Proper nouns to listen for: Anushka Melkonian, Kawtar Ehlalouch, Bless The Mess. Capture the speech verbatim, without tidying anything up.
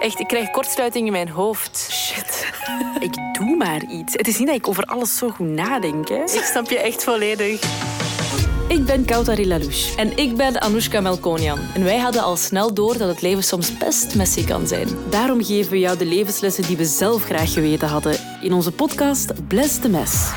Echt, ik krijg kortsluiting in mijn hoofd. Shit. Ik doe maar iets. Het is niet dat ik over alles zo goed nadenk, hè. Ik snap je echt volledig. Ik ben Kawtar Ehlalouch. En ik ben Anushka Melkonian. En wij hadden al snel door dat het leven soms best messy kan zijn. Daarom geven we jou de levenslessen die we zelf graag geweten hadden. In onze podcast Bless The Mess.